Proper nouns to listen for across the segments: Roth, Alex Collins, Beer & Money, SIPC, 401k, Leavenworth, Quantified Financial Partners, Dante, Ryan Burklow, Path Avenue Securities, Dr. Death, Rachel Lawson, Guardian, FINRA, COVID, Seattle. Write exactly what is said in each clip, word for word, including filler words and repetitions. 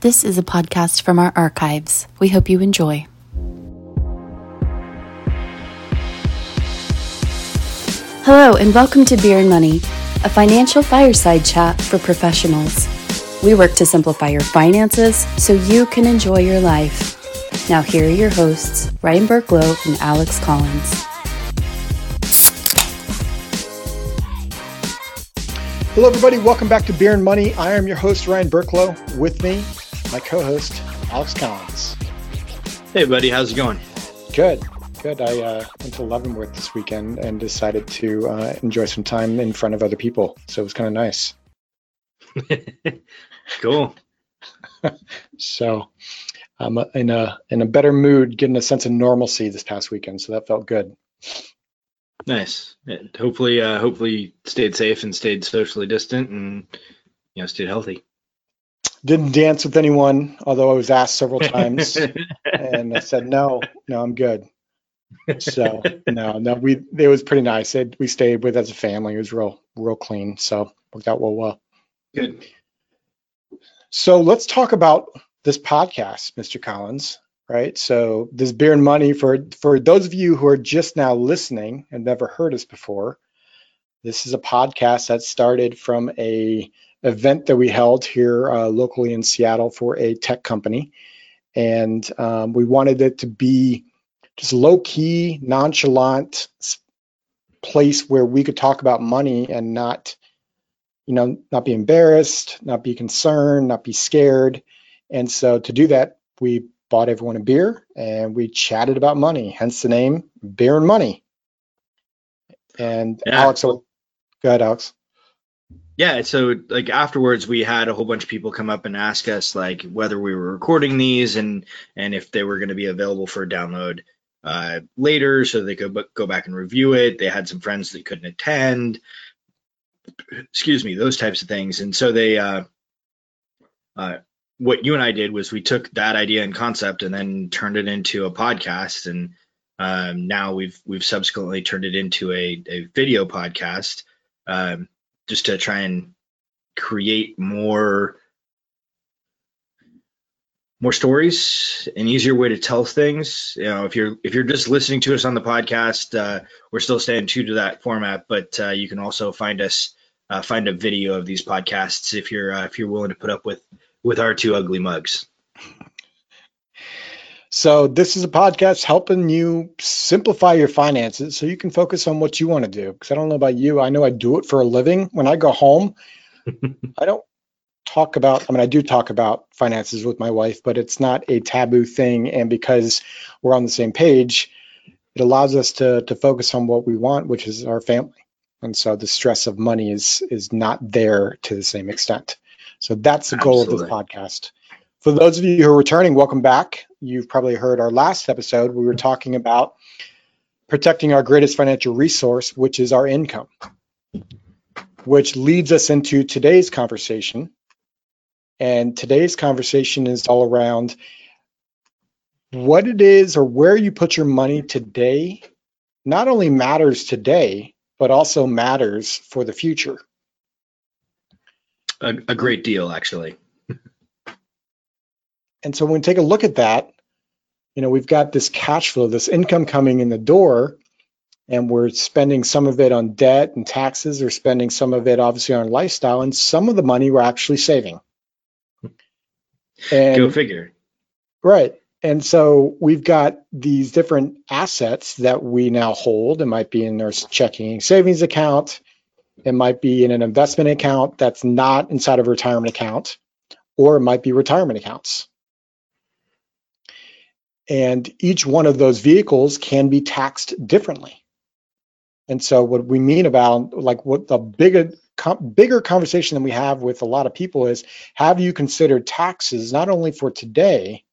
This is a podcast from our archives. We hope you enjoy. Hello, and welcome to Beer and Money, a financial fireside chat for professionals. We work to simplify your finances so you can enjoy your life. Now here are your hosts, Ryan Burklow and Alex Collins. Hello, everybody. Welcome back to Beer and Money. I am your host, Ryan Burklow. With me, my co-host, Alex Collins. Hey, buddy. How's it going? Good. Good. I uh, went to Leavenworth this weekend and decided to uh, enjoy some time in front of other people. So it was kind of nice. Cool. So I'm in a in a better mood, getting a sense of normalcy this past weekend. So that felt good. Nice. And hopefully, uh, hopefully stayed safe and stayed socially distant and, you know, stayed healthy. Didn't dance with anyone, although I was asked several times and I said, no, no, I'm good. So no, no, we, it was pretty nice. It, we stayed with as a family. It was real, real clean. So worked out well, well. Good. So let's talk about this podcast, Mister Collins. Right. So this Beer and Money, for, for those of you who are just now listening and never heard us before, this is a podcast that started from a event that we held here uh, locally in Seattle for a tech company. And um, we wanted it to be just low key, nonchalant place where we could talk about money and not, you know, not be embarrassed, not be concerned, not be scared. And so to do that, we bought everyone a beer and we chatted about money, hence the name Beer and Money. And yeah. Alex, go ahead, Alex. Yeah, so like afterwards we had a whole bunch of people come up and ask us like whether we were recording these and and if they were going to be available for download uh, later so they could go back and review it. They had some friends that couldn't attend, excuse me, those types of things. And so they, uh, uh, what you and I did was we took that idea and concept and then turned it into a podcast. And um, now we've we've subsequently turned it into a, a video podcast um, just to try and create more, more stories, an easier way to tell things. You know, if you're if you're just listening to us on the podcast, uh, we're still staying true to that format, but uh, you can also find us, uh, find a video of these podcasts if you're uh, if you're willing to put up with with our two ugly mugs. So this is a podcast helping you simplify your finances so you can focus on what you want to do. Because I don't know about you, I know I do it for a living. When I go home, I don't talk about, I mean, I do talk about finances with my wife, but it's not a taboo thing. And because we're on the same page, it allows us to to focus on what we want, which is our family. And so the stress of money is is not there to the same extent. So that's the goal Absolutely. Of this podcast. For those of you who are returning, welcome back. You've probably heard our last episode. We were talking about protecting our greatest financial resource, which is our income, which leads us into today's conversation. And today's conversation is all around what it is or where you put your money today not only matters today, but also matters for the future. A, a great deal, actually. And so when we take a look at that, you know, we've got this cash flow, this income coming in the door, and we're spending some of it on debt and taxes, or spending some of it obviously on lifestyle, and some of the money we're actually saving. And, go figure. Right. And so we've got these different assets that we now hold. It might be in our checking savings account. It might be in an investment account that's not inside of a retirement account, or it might be retirement accounts. And each one of those vehicles can be taxed differently. And so what we mean about, like, what the bigger, com- bigger conversation that we have with a lot of people is, have you considered taxes not only for today,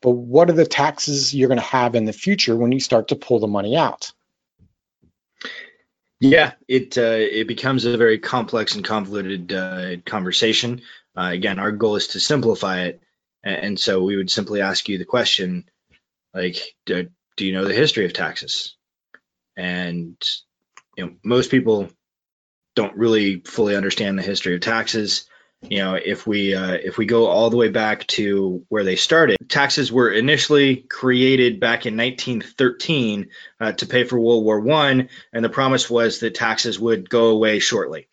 but what are the taxes you're going to have in the future when you start to pull the money out? Yeah, it uh, it becomes a very complex and convoluted uh, conversation. Uh, again, our goal is to simplify it, and so we would simply ask you the question, like, do, do you know the history of taxes? And you know, most people don't really fully understand the history of taxes. You know, if we uh, if we go all the way back to where they started, taxes were initially created back in nineteen thirteen uh, to pay for World War One, and the promise was that taxes would go away shortly.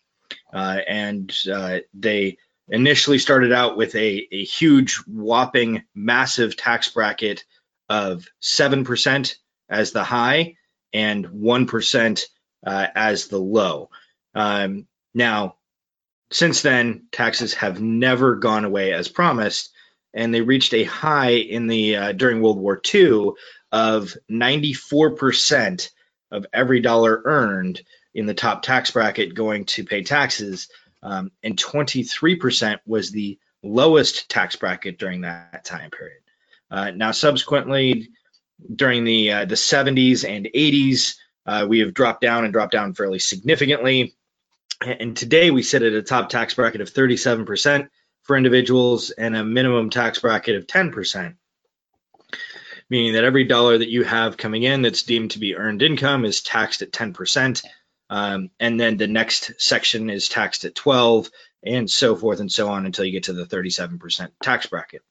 Uh, and uh, they initially started out with a, a huge, whopping, massive tax bracket of seven percent as the high and one percent uh, as the low. Um, now, since then, taxes have never gone away as promised, and they reached a high in the uh, during World War Two of ninety-four percent of every dollar earned in the top tax bracket going to pay taxes, um, and twenty-three percent was the lowest tax bracket during that time period. Uh, now, subsequently, during the uh, the seventies and eighties, uh, we have dropped down and dropped down fairly significantly. And today we sit at a top tax bracket of thirty-seven percent for individuals and a minimum tax bracket of ten percent, meaning that every dollar that you have coming in that's deemed to be earned income is taxed at ten percent. Um, and then the next section is taxed at twelve and so forth and so on until you get to the thirty-seven percent tax bracket.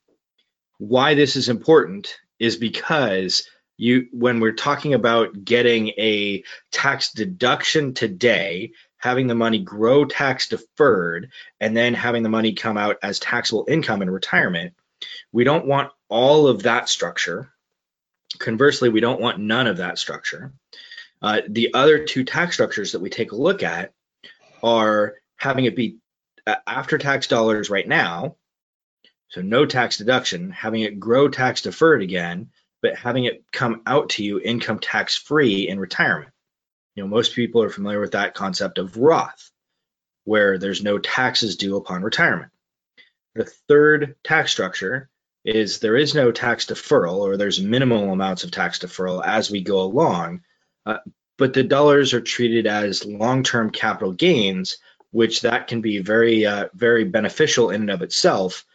Why this is important is because you, when we're talking about getting a tax deduction today, having the money grow tax deferred, and then having the money come out as taxable income in retirement, we don't want all of that structure. Conversely, we don't want none of that structure. Uh, the other two tax structures that we take a look at are having it be after tax dollars right now, so no tax deduction, having it grow tax deferred again, but having it come out to you income tax free in retirement. You know, most people are familiar with that concept of Roth, where there's no taxes due upon retirement. The third tax structure is there is no tax deferral, or there's minimal amounts of tax deferral as we go along, uh, but the dollars are treated as long-term capital gains, which that can be very, uh, very beneficial in and of itself,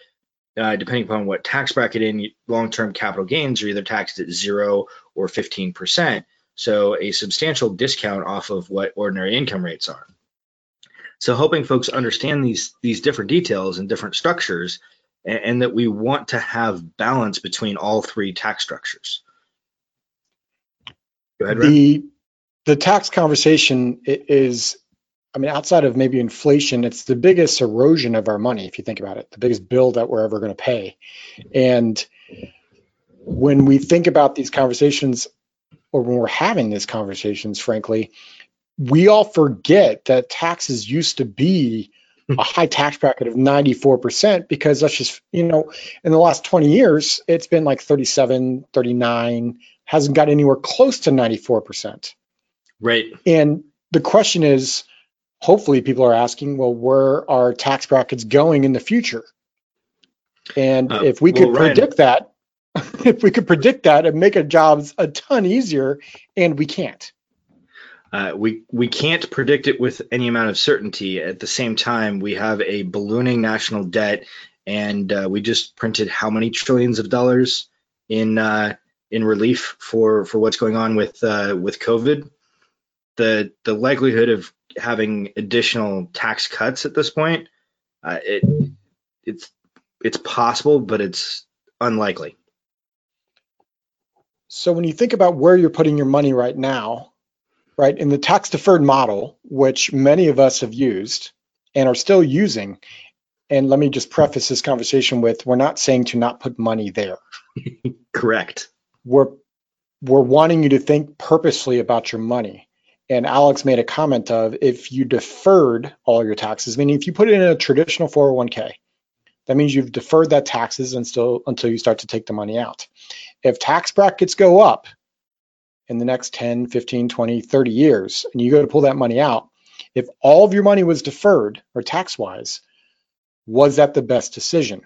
uh, depending upon what tax bracket in. Long-term capital gains are either taxed at zero or fifteen percent. So a substantial discount off of what ordinary income rates are. So hoping folks understand these, these different details and different structures, and, and that we want to have balance between all three tax structures. Go ahead, Ren. The, the tax conversation is, I mean, outside of maybe inflation, it's the biggest erosion of our money, if you think about it, the biggest bill that we're ever going to pay. And when we think about these conversations, or when we're having these conversations, frankly, we all forget that taxes used to be a high tax bracket of ninety-four percent, because that's just, you know, in the last twenty years, it's been like thirty-seven, thirty-nine, hasn't got anywhere close to ninety-four percent. Right. And the question is, hopefully people are asking, well, where are tax brackets going in the future? And uh, if we well, could Ryan, predict that, if we could predict that and make our jobs a ton easier, and we can't. Uh, we we can't predict it with any amount of certainty. At the same time, we have a ballooning national debt, and uh, we just printed how many trillions of dollars in uh, in relief for, for what's going on with uh, with COVID. The the likelihood of having additional tax cuts at this point, uh, it it's it's possible, but it's unlikely. So when you think about where you're putting your money right now, right, in the tax deferred model, which many of us have used and are still using, and let me just preface this conversation with, we're not saying to not put money there. Correct. We're we're wanting you to think purposely about your money. And Alex made a comment of, if you deferred all your taxes, meaning if you put it in a traditional four oh one k, that means you've deferred that taxes until, until you start to take the money out. If tax brackets go up in the next ten, fifteen, twenty, thirty years, and you go to pull that money out, if all of your money was deferred or tax-wise, was that the best decision?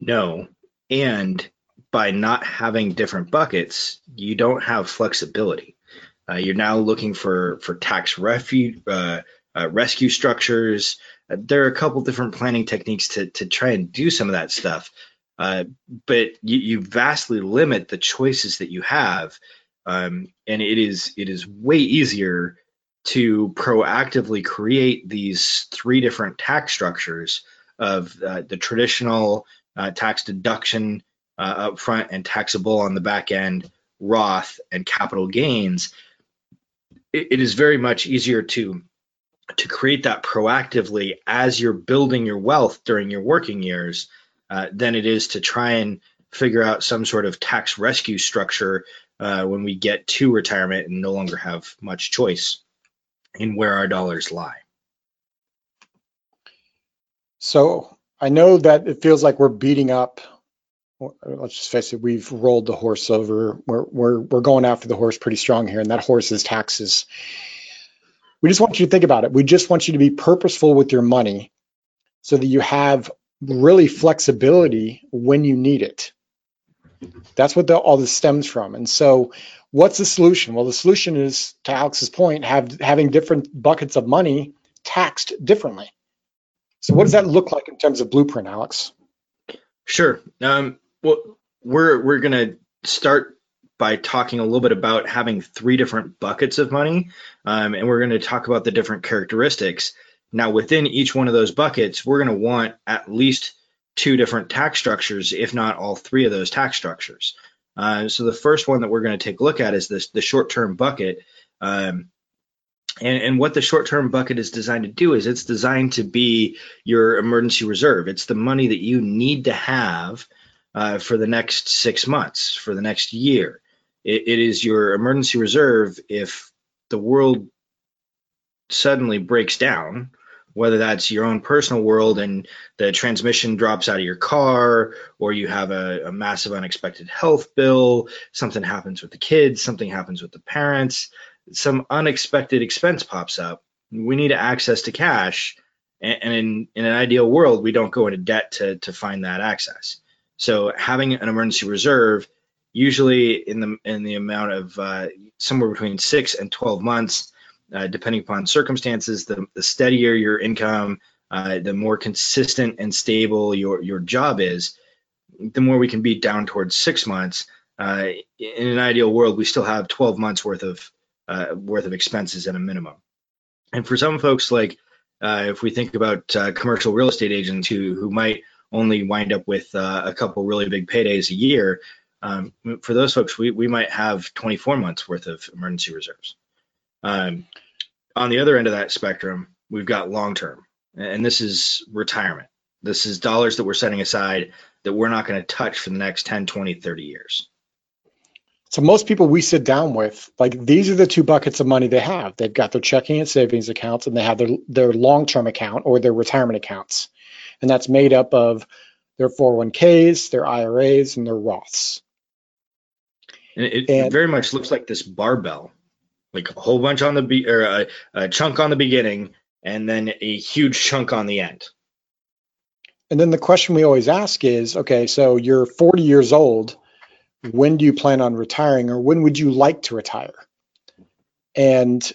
No. And by not having different buckets, you don't have flexibility. Uh, you're now looking for, for tax refuge, uh, uh, rescue structures. Uh, there are a couple different planning techniques to, to try and do some of that stuff. Uh, but you, you vastly limit the choices that you have, um, and it is it is way easier to proactively create these three different tax structures of uh, the traditional uh, tax deduction uh, up front and taxable on the back end, Roth and capital gains, it, it is very much easier to to create that proactively as you're building your wealth during your working years uh, than it is to try and figure out some sort of tax rescue structure uh, when we get to retirement and no longer have much choice in where our dollars lie. So I know that it feels like we're beating up, let's just face it, we've rolled the horse over. We're, we're, we're going after the horse pretty strong here, and that horse is taxes. We just want you to think about it. We just want you to be purposeful with your money so that you have really flexibility when you need it. That's what the, all this stems from. And so what's the solution? Well, the solution is, to Alex's point, have, having different buckets of money taxed differently. So what does that look like in terms of blueprint, Alex? Sure. Um, well, we're we're going to start by talking a little bit about having three different buckets of money, um, and we're going to talk about the different characteristics. Now, within each one of those buckets, we're going to want at least two different tax structures, if not all three of those tax structures. Uh, so the first one that we're going to take a look at is this the short-term bucket. Um, and, and what the short-term bucket is designed to do is it's designed to be your emergency reserve. It's the money that you need to have uh, for the next six months, for the next year. It, it is your emergency reserve if the world suddenly breaks down, whether that's your own personal world and the transmission drops out of your car, or you have a, a massive unexpected health bill, something happens with the kids, something happens with the parents, some unexpected expense pops up. We need access to cash, and, and in, in an ideal world, we don't go into debt to, to find that access. So having an emergency reserve, usually in the in the amount of uh, somewhere between six and twelve months, uh, depending upon circumstances, the, the steadier your income, uh, the more consistent and stable your, your job is, the more we can be down towards six months. Uh, in an ideal world, we still have twelve months worth of uh, worth of expenses at a minimum. And for some folks, like uh, if we think about uh, commercial real estate agents who who might only wind up with uh, a couple really big paydays a year. Um, for those folks, we, we might have twenty-four months worth of emergency reserves. Um, on the other end of that spectrum, we've got long-term, and this is retirement. This is dollars that we're setting aside that we're not going to touch for the next ten, twenty, thirty years. So most people we sit down with, like these are the two buckets of money they have. They've got their checking and savings accounts, and they have their, their long-term account or their retirement accounts. And that's made up of their four oh one k's, their I R A's, and their Roths. And it and, very much looks like this barbell, like a whole bunch on the be- or a, a chunk on the beginning, and then a huge chunk on the end. And then the question we always ask is, okay, so you're forty years old. When do you plan on retiring, or when would you like to retire? And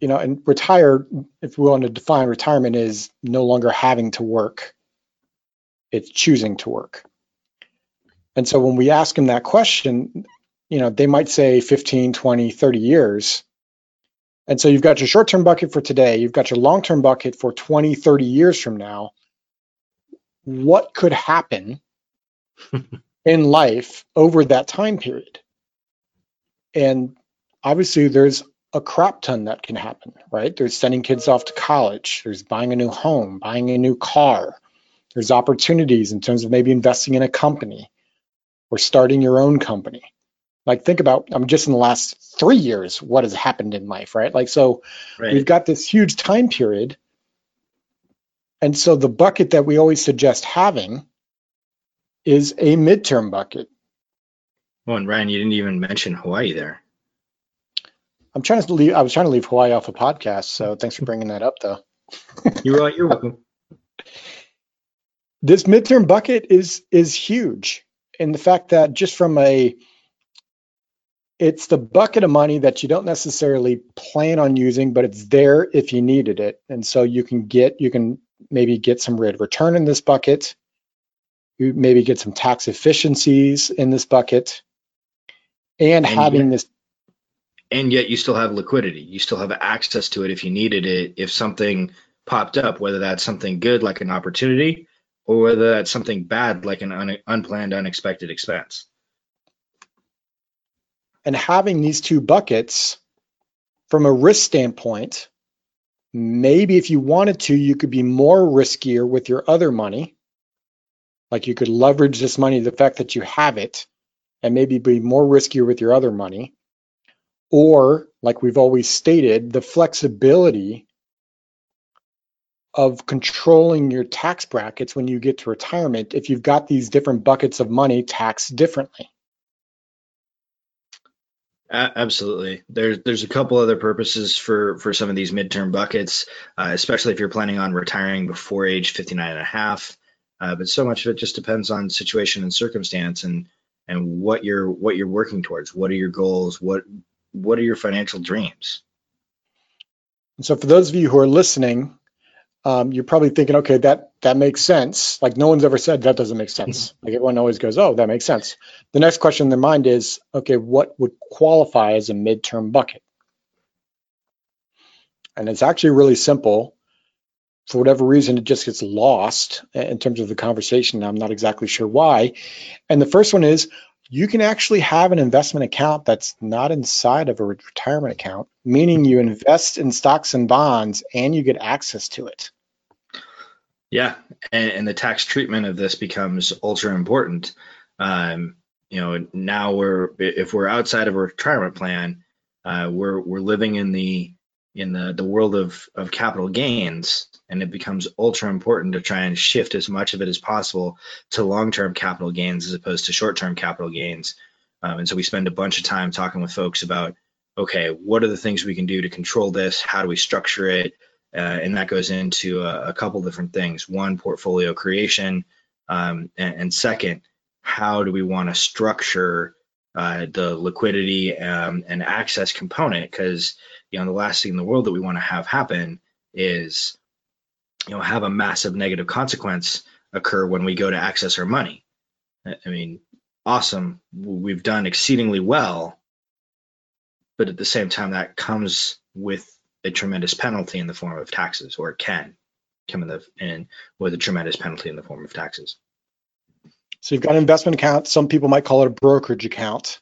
you know, and retire, if we want to define retirement, is no longer having to work. It's choosing to work. And so when we ask them that question, you know, they might say fifteen, twenty, thirty years. And so you've got your short-term bucket for today. You've got your long-term bucket for twenty, thirty years from now. What could happen in life over that time period? And obviously there's a crap ton that can happen, right? There's sending kids off to college. There's buying a new home, buying a new car. There's opportunities in terms of maybe investing in a company or starting your own company. Like think about, I'm just in the last three years, what has happened in life, right? Like, so right. We've got this huge time period. And so the bucket that we always suggest having is a midterm bucket. Well, and Ryan, you didn't even mention Hawaii there. I'm trying to leave, I was trying to leave Hawaii off a podcast. So thanks for bringing that up though. You're right. You're welcome. This midterm bucket is, is huge. And the fact that just from a, it's the bucket of money that you don't necessarily plan on using, but it's there if you needed it. And so you can get, you can maybe get some rate of return in this bucket. You maybe get some tax efficiencies in this bucket, and, and having yeah. this. and yet you still have liquidity. You still have access to it if you needed it, if something popped up, whether that's something good like an opportunity or whether that's something bad like an un- unplanned, unexpected expense. And having these two buckets from a risk standpoint, maybe if you wanted to, you could be more riskier with your other money. Like you could leverage this money, the fact that you have it, and maybe be more riskier with your other money. Or, like we've always stated, the flexibility of controlling your tax brackets when you get to retirement if you've got these different buckets of money taxed differently. Absolutely. There's there's a couple other purposes for, for some of these midterm buckets, uh, especially if you're planning on retiring before age fifty-nine and a half. Uh, but so much of it just depends on situation and circumstance and and what you're what you're working towards. What are your goals? What what are your financial dreams? And so for those of you who are listening, um, you're probably thinking, okay, that that makes sense. Like no one's ever said that doesn't make sense. Like everyone always goes, oh, that makes sense. The next question in their mind is, okay, what would qualify as a midterm bucket? And it's actually really simple. For whatever reason, it just gets lost in terms of the conversation. I'm not exactly sure why. And the first one is you can actually have an investment account that's not inside of a retirement account, meaning you invest in stocks and bonds and you get access to it. Yeah, and, and the tax treatment of this becomes ultra important. Um, you know, now we're if we're outside of a retirement plan, uh, we're we're living in the in the, the world of, of capital gains, and it becomes ultra important to try and shift as much of it as possible to long-term capital gains as opposed to short-term capital gains. Um, and so we spend a bunch of time talking with folks about, okay, what are the things we can do to control this? How do we structure it? Uh, and that goes into a, a couple different things. One, portfolio creation. Um, and, and second, how do we want to structure uh, the liquidity um, and access component? Because you know, the last thing in the world that we want to have happen is, you know, have a massive negative consequence occur when we go to access our money. I mean, awesome. We've done exceedingly well, but at the same time, that comes with a tremendous penalty in the form of taxes, or it can come in, the, in with a tremendous penalty in the form of taxes. So you've got an investment account. Some people might call it a brokerage account.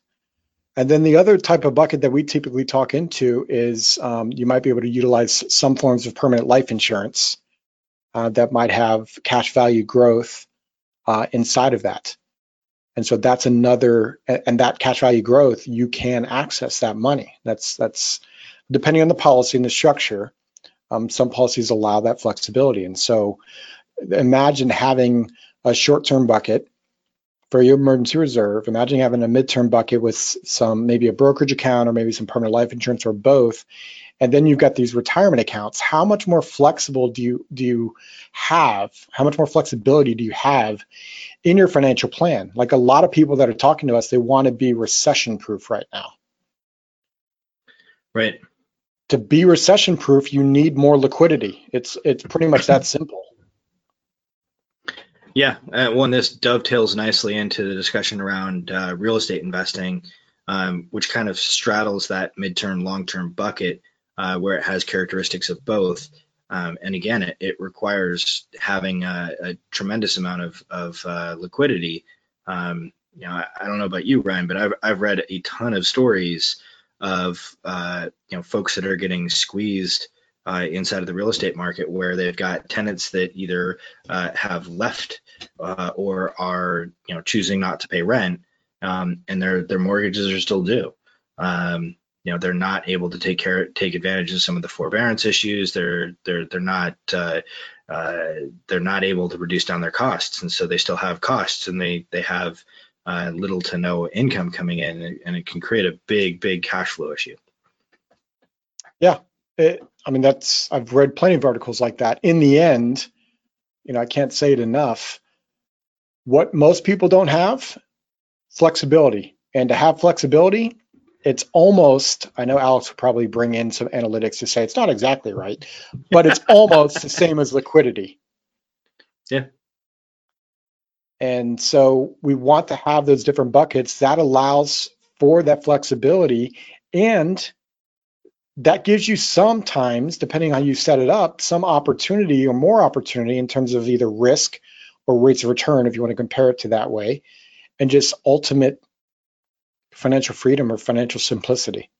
And then the other type of bucket that we typically talk into is um, you might be able to utilize some forms of permanent life insurance uh, that might have cash value growth uh, inside of that. And so that's another, and that cash value growth, you can access that money. That's, that's depending on the policy and the structure, um, some policies allow that flexibility. And so imagine having a short-term bucket for your emergency reserve, imagine having a midterm bucket with some, maybe a brokerage account or maybe some permanent life insurance or both. And then you've got these retirement accounts. How much more flexible do you, do you have? How much more flexibility do you have in your financial plan? Like a lot of people that are talking to us, they want to be recession proof right now. Right. To be recession proof, you need more liquidity. It's, it's pretty much that simple. Yeah, uh, one, this dovetails nicely into the discussion around uh, real estate investing, um, which kind of straddles that midterm, long-term bucket uh, where it has characteristics of both. Um, and again, it, it requires having a, a tremendous amount of, of uh, liquidity. Um, you know, I, I don't know about you, Ryan, but I've, I've read a ton of stories of uh, you know, folks that are getting squeezed Uh, inside of the real estate market, where they've got tenants that either uh, have left uh, or are, you know, choosing not to pay rent, um, and their their mortgages are still due. Um, you know, they're not able to take care take advantage of some of the forbearance issues. They're they're they're not uh, uh, they're not able to reduce down their costs, and so they still have costs, and they they have uh, little to no income coming in, and it can create a big big cash flow issue. Yeah. It, I mean, that's, I've read plenty of articles like that. In the end, you know, I can't say it enough. What most people don't have, flexibility. And to have flexibility, it's almost, I know Alex will probably bring in some analytics to say it's not exactly right, but it's almost the same as liquidity. Yeah. And so we want to have those different buckets that allows for that flexibility. And that gives you sometimes, depending on how you set it up, some opportunity or more opportunity in terms of either risk or rates of return, if you want to compare it to that way, and just ultimate financial freedom or financial simplicity.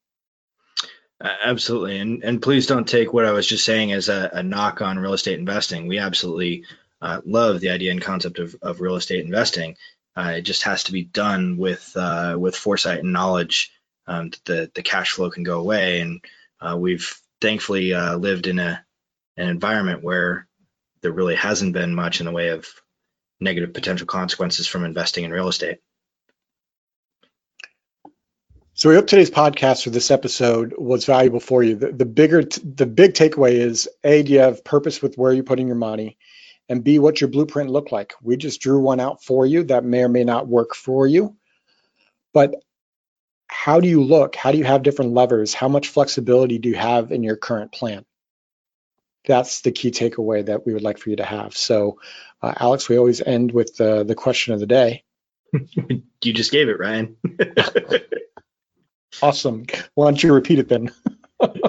Absolutely. And and please don't take what I was just saying as a, a knock on real estate investing. We absolutely uh, love the idea and concept of, of real estate investing. Uh, it just has to be done with uh, with foresight and knowledge um, that the, the cash flow can go away. And uh, we've thankfully uh, lived in a an environment where there really hasn't been much in the way of negative potential consequences from investing in real estate. So we hope today's podcast or this episode was valuable for you. The, the bigger, t- the big takeaway is A, do you have purpose with where you're putting your money, and B, what's your blueprint look like? We just drew one out for you that may or may not work for you, but how do you look? How do you have different levers? How much flexibility do you have in your current plan? That's the key takeaway that we would like for you to have. So, uh, Alex, we always end with uh, the question of the day. You just gave it, Ryan. Awesome. Why don't you repeat it then?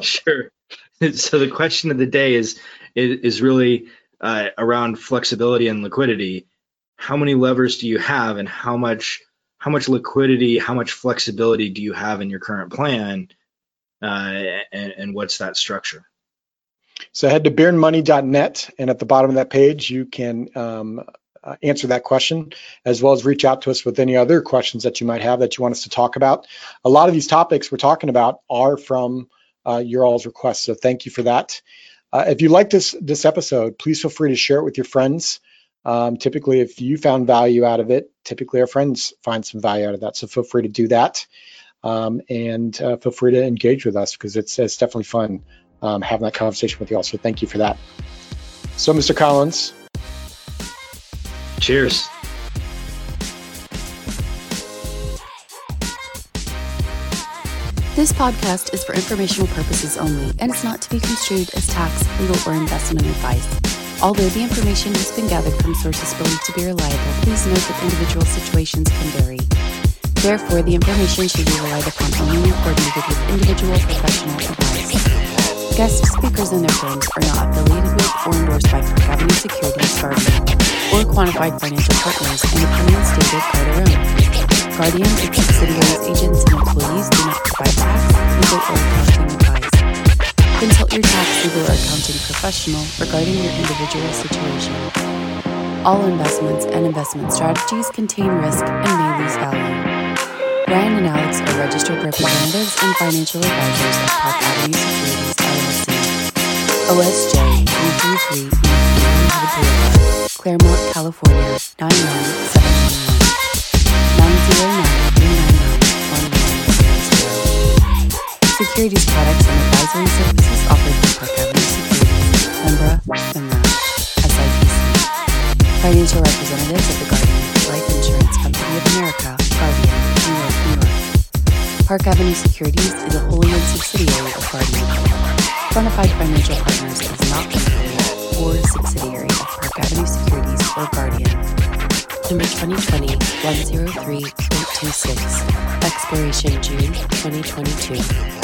Sure. So the question of the day is is really uh, around flexibility and liquidity. How many levers do you have, and how much how much liquidity, how much flexibility do you have in your current plan, uh, and, and what's that structure? So head to beer and money dot net, and at the bottom of that page, you can um, uh, answer that question, as well as reach out to us with any other questions that you might have that you want us to talk about. A lot of these topics we're talking about are from uh, your all's requests, so thank you for that. Uh, if you like this this episode, please feel free to share it with your friends. Um, typically, if you found value out of it, typically our friends find some value out of that, so feel free to do that, um, and uh, feel free to engage with us, because it's, it's definitely fun. Um, having that conversation with you all. So thank you for that. So, Mister Collins. Cheers. This podcast is for informational purposes only, and it's not to be construed as tax, legal, or investment advice. Although the information has been gathered from sources believed to be reliable, please note that individual situations can vary. Therefore, the information should be relied upon only in accordance with individual professional advice. Guest speakers and their firms are not affiliated with or endorsed by Path Avenue Securities, Guardian, or Quantified Financial Partners, and opinions stated by their own. Guardian, its subsidiaries, agents, and employees do not provide tax, legal, or accounting advice. Consult your tax, legal, or accounting professional regarding your individual situation. All investments and investment strategies contain risk and may lose value. Ryan and Alex are registered representatives and financial advisors of Path Avenue Securities, L L C, O S J three three three, Claremont, California, nine one seven one one, nine zero nine three nine nine one nine zero zero. Securities products and advisory services offered by Path Avenue Securities, FINRA, FINRA, S I P C. Financial representatives of the Guardian Life Insurance Company of America, Guardian. New York, New York. Park Avenue Securities is a wholly owned subsidiary of Guardian. Quantified Financial Partners is not an affiliate or subsidiary of Park Avenue Securities or Guardian. Number twenty twenty, one oh three eight two six. Expiration June twenty twenty-two.